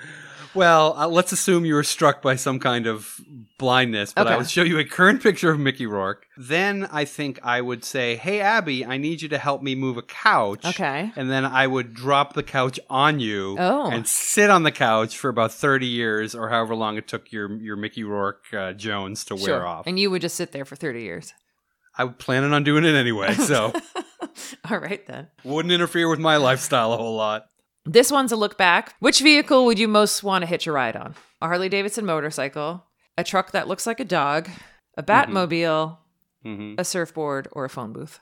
Well, uh, let's assume you were struck by some kind of blindness, but okay. I would show you a current picture of Mickey Rourke. Then I think I would say, hey, Abby, I need you to help me move a couch. Okay. And then I would drop the couch on you oh. and sit on the couch for about thirty years or however long it took your, your Mickey Rourke uh, Jones to sure. wear off. And you would just sit there for thirty years. I'm planning on doing it anyway, so. All right, then. Wouldn't interfere with my lifestyle a whole lot. This one's a look back. Which vehicle would you most want to hitch a ride on? A Harley-Davidson motorcycle, a truck that looks like a dog, a Batmobile, mm-hmm. Mm-hmm. a surfboard, or a phone booth?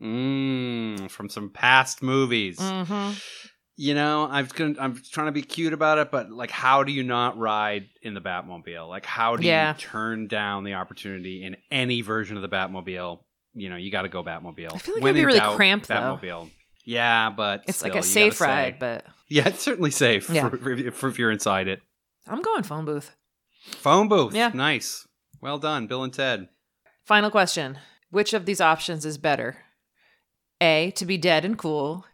Mmm, from some past movies. Mm-hmm. You know, I'm gonna, I'm trying to be cute about it, but like, how do you not ride in the Batmobile? Like, how do yeah. you turn down the opportunity in any version of the Batmobile? You know, you got to go Batmobile. I feel like when it'd be really cramped, Batmobile. Though. Yeah, but it's still, like a safe ride, say, but yeah, it's certainly safe yeah. for, for, for if you're inside it. I'm going phone booth. Phone booth. Yeah, nice. Well done, Bill and Ted. Final question: which of these options is better? A, to be dead and cool.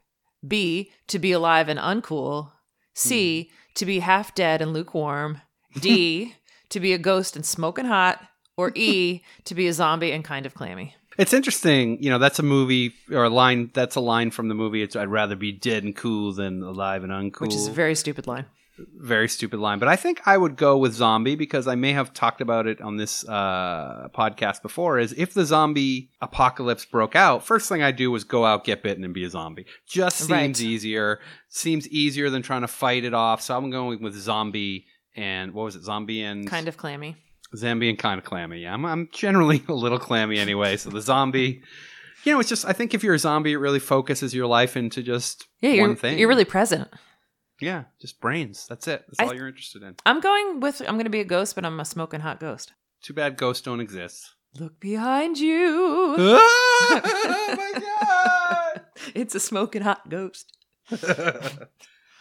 B, to be alive and uncool. C, hmm. to be half dead and lukewarm. D, to be a ghost and smoking hot. Or E, to be a zombie and kind of clammy. It's interesting. You know, that's a movie or a line. That's a line from the movie. It's I'd rather be dead and cool than alive and uncool. Which is a very stupid line. Very stupid line. But I think I would go with zombie because I may have talked about it on this uh, podcast before, is if the zombie apocalypse broke out, first thing I do was go out, get bitten, and be a zombie. Just seems right. easier. Seems easier than trying to fight it off. So I'm going with zombie and what was it? Zombie and... Kind of clammy. Zombie and kind of clammy. Yeah, I'm, I'm generally a little clammy anyway. So the zombie... You know, it's just... I think if you're a zombie, it really focuses your life into just yeah, one thing. You're really present. Yeah, just brains. That's it. That's I, all you're interested in. I'm going with, I'm going to be a ghost, but I'm a smoking hot ghost. Too bad ghosts don't exist. Look behind you. Ah! Oh my God. It's a smoking hot ghost. If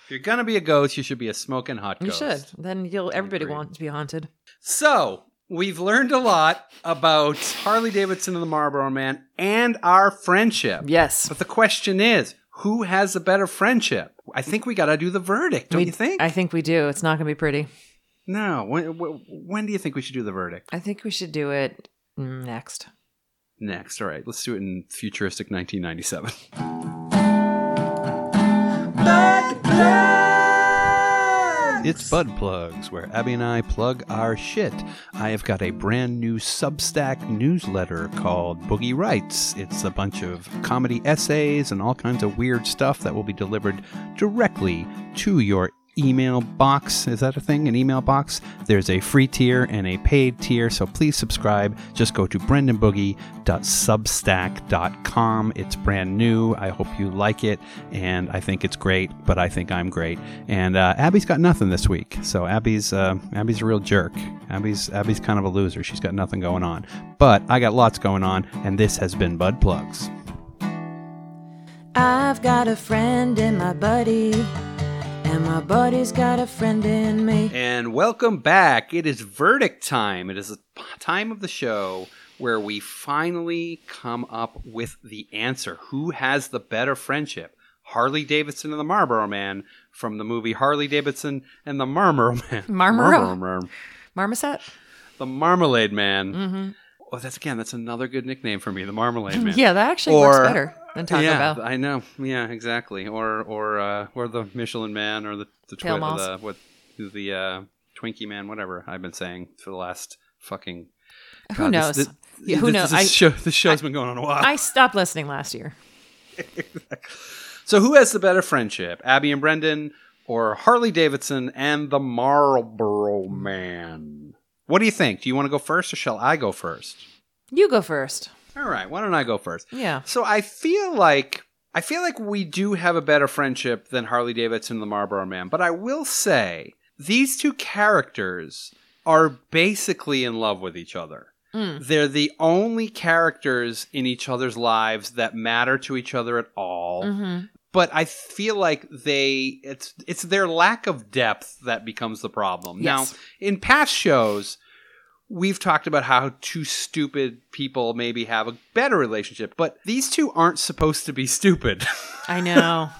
you're going to be a ghost, you should be a smoking hot ghost. You should. Then you'll, everybody wants to be haunted. So, we've learned a lot about Harley Davidson and the Marlboro Man and our friendship. Yes. But the question is, who has a better friendship? I think we got to do the verdict, don't we, you think? I think we do. It's not going to be pretty. No. When, when do you think we should do the verdict? I think we should do it next. Next. All right. Let's do it in futuristic nineteen ninety-seven. Bud Plugs! It's Bud Plugs, where Abby and I plug our shit. I have got a brand new Substack newsletter called Boogie Writes. It's a bunch of comedy essays and all kinds of weird stuff that will be delivered directly to your email box. Is that a thing? An email box? There's a free tier and a paid tier, so please subscribe. Just go to brendan boogie dot substack dot com. It's brand new. I hope you like it, and I think it's great, but I think I'm great. And uh, Abby's got nothing this week, so Abby's uh, Abby's a real jerk. Abby's Abby's kind of a loser. She's got nothing going on, but I got lots going on, and this has been Bud Plugs. I've got a friend in my buddy, and my buddy's got a friend in me. And welcome back. It is verdict time. It is the time of the show where we finally come up with the answer. Who has the better friendship? Harley Davidson and the Marlboro Man, from the movie Harley Davidson and the Marlboro Man. Marlboro? Marlboro. Marmoset? The Marmalade Man. Mm-hmm. Oh, that's again, that's another good nickname for me, the Marmalade Man. Yeah, that actually or, works better than Taco yeah, Bell. I know. Yeah, exactly. Or or uh, or the Michelin Man, or the the, twi- or the what the uh, Twinkie Man, whatever I've been saying for the last fucking. God, who knows? This, this, yeah, who this, knows? This, I, show, this show's I, been going on a while. I stopped listening last year. So who has the better friendship, Abby and Brendan, or Harley Davidson and the Marlboro Man? What do you think? Do you want to go first, or shall I go first? You go first. All right. Why don't I go first? Yeah. So I feel like I feel like we do have a better friendship than Harley Davidson and the Marlboro Man, but I will say these two characters are basically in love with each other. Mm. They're the only characters in each other's lives that matter to each other at all. Mm-hmm. But I feel like they it's it's their lack of depth that becomes the problem. Yes. Now, in past shows, we've talked about how two stupid people maybe have a better relationship, but these two aren't supposed to be stupid. I know.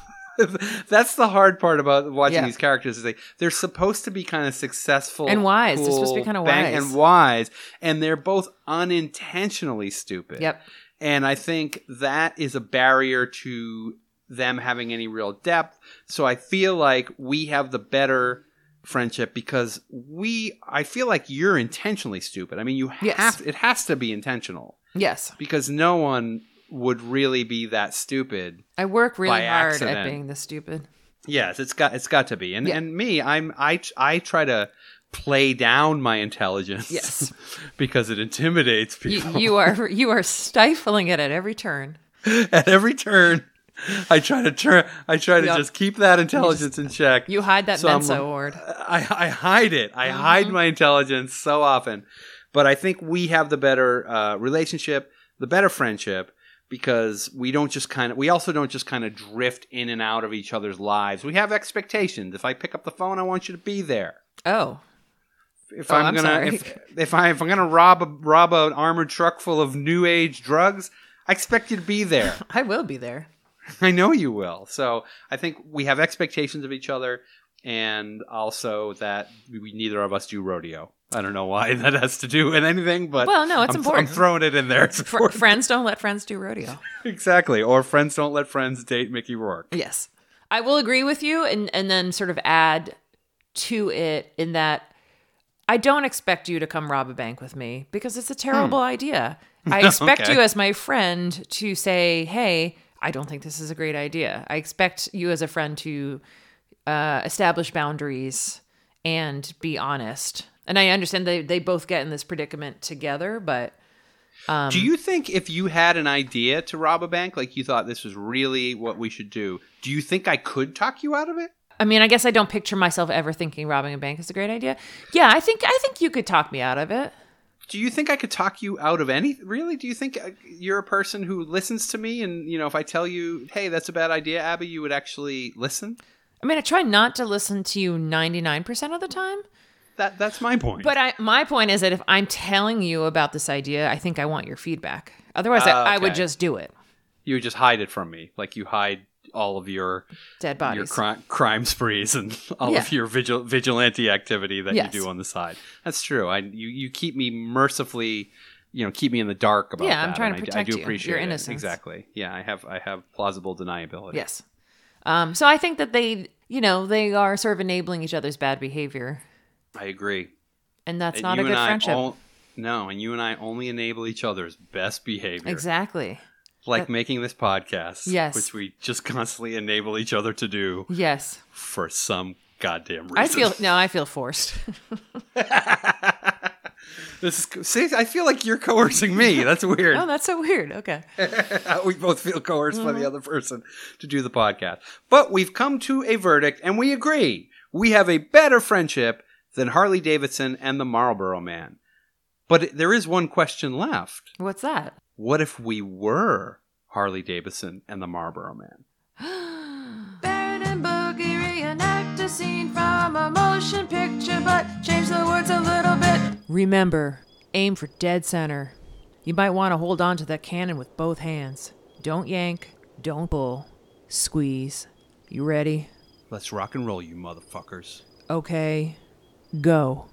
That's the hard part about watching yeah. these characters, is they, they're supposed to be kind of successful and wise. Cool, they're supposed to be kind of wise and wise, and they're both unintentionally stupid. Yep. And I think that is a barrier to them having any real depth. So I feel like we have the better friendship because we, I feel like you're intentionally stupid. I mean, you yes. have, it has to be intentional. Yes. Because no one would really be that stupid. I work really hard accident. at being this stupid. Yes, it's got, it's got to be. And yeah. and me, I'm, I, I try to play down my intelligence. Yes. Because it intimidates people. You, you are, you are stifling it at every turn. At every turn. I try to turn. I try to yep. just keep that intelligence just, in check. You hide that so Mensa award. I, I hide it. I mm-hmm. hide my intelligence so often, but I think we have the better uh, relationship, the better friendship, because we don't just kind of. We also don't just kind of drift in and out of each other's lives. We have expectations. If I pick up the phone, I want you to be there. Oh. If oh, I'm, I'm gonna sorry. if if, I, if I'm gonna rob a, rob an armored truck full of new age drugs, I expect you to be there. I will be there. I know you will. So I think we have expectations of each other, and also that we neither of us do rodeo. I don't know why that has to do with anything, but well, no, it's I'm, important. I'm throwing it in there. It's Fr- friends don't let friends do rodeo. Exactly. Or friends don't let friends date Mickey Rourke. Yes. I will agree with you, and, and then sort of add to it in that I don't expect you to come rob a bank with me because it's a terrible hmm. idea. I expect okay. you as my friend to say, hey, I don't think this is a great idea. I expect you as a friend to uh, establish boundaries and be honest. And I understand they, they both get in this predicament together, but... Um, do you think if you had an idea to rob a bank, like you thought this was really what we should do, do you think I could talk you out of it? I mean, I guess I don't picture myself ever thinking robbing a bank is a great idea. Yeah, I think I think you could talk me out of it. Do you think I could talk you out of any? Really? Do you think you're a person who listens to me? And, you know, if I tell you, hey, that's a bad idea, Abby, you would actually listen? I mean, I try not to listen to you ninety-nine percent of the time. That That's my point. But I, my point is that if I'm telling you about this idea, I think I want your feedback. Otherwise, uh, okay. I, I would just do it. You would just hide it from me. Like you hide all of your dead bodies, your cri- crime sprees, and all yeah. of your vigil- vigilante activity that yes. you do on the side. That's true. I you, you keep me mercifully, you know, keep me in the dark about yeah, that. Yeah, I'm trying to protect I, I do you. Appreciate your innocence. It. Exactly. Yeah, I have I have plausible deniability. Yes. Um. So I think that they, you know, they are sort of enabling each other's bad behavior. I agree. And that's and not a good friendship. All, no, and you and I only enable each other's best behavior. Exactly. Like that, making this podcast, yes. which we just constantly enable each other to do, yes, for some goddamn reason. I feel no, I feel forced. This is see, I feel like you're coercing me. That's weird. Oh, that's so weird. Okay, we both feel coerced mm-hmm. by the other person to do the podcast, but we've come to a verdict, and we agree we have a better friendship than Harley Davidson and the Marlboro Man. But there is one question left. What's that? What if we were Harley Davidson and the Marlboro Man. Brendan Boogie reenact a scene from a motion picture, but change the words a little bit. Remember, aim for dead center. You might want to hold on to that cannon with both hands. Don't yank, don't pull, squeeze. You ready? Let's rock and roll, you motherfuckers. Okay, go.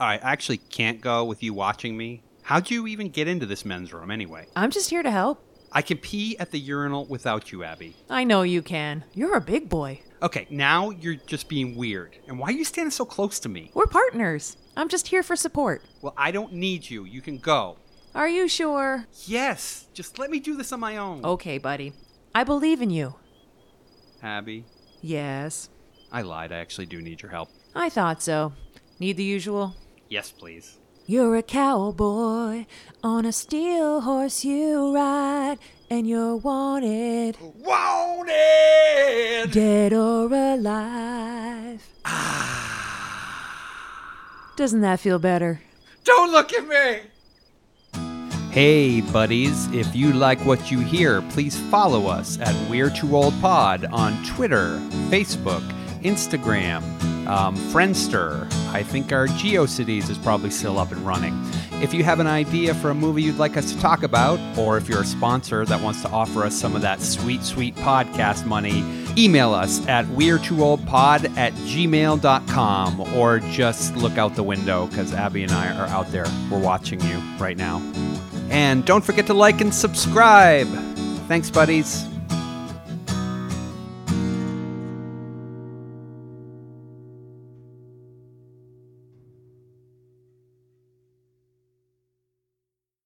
I actually can't go with you watching me. How'd you even get into this men's room anyway? I'm just here to help. I can pee at the urinal without you, Abby. I know you can. You're a big boy. Okay, now you're just being weird. And why are you standing so close to me? We're partners. I'm just here for support. Well, I don't need you. You can go. Are you sure? Yes. Just let me do this on my own. Okay, buddy. I believe in you. Abby? Yes? I lied. I actually do need your help. I thought so. Need the usual? Yes, please. You're a cowboy, on a steel horse you ride, and you're wanted. Wanted! Dead or alive. Ah. Doesn't that feel better? Don't look at me! Hey, buddies, if you like what you hear, please follow us at We're Too Old Pod on Twitter, Facebook, Instagram, um, Friendster. I think our GeoCities is probably still up and running. If you have an idea for a movie you'd like us to talk about, or if you're a sponsor that wants to offer us some of that sweet, sweet podcast money, email us at we're too old pod at gmail dot com, or just look out the window because Abby and I are out there. We're watching you right now. And don't forget to like and subscribe. Thanks, buddies.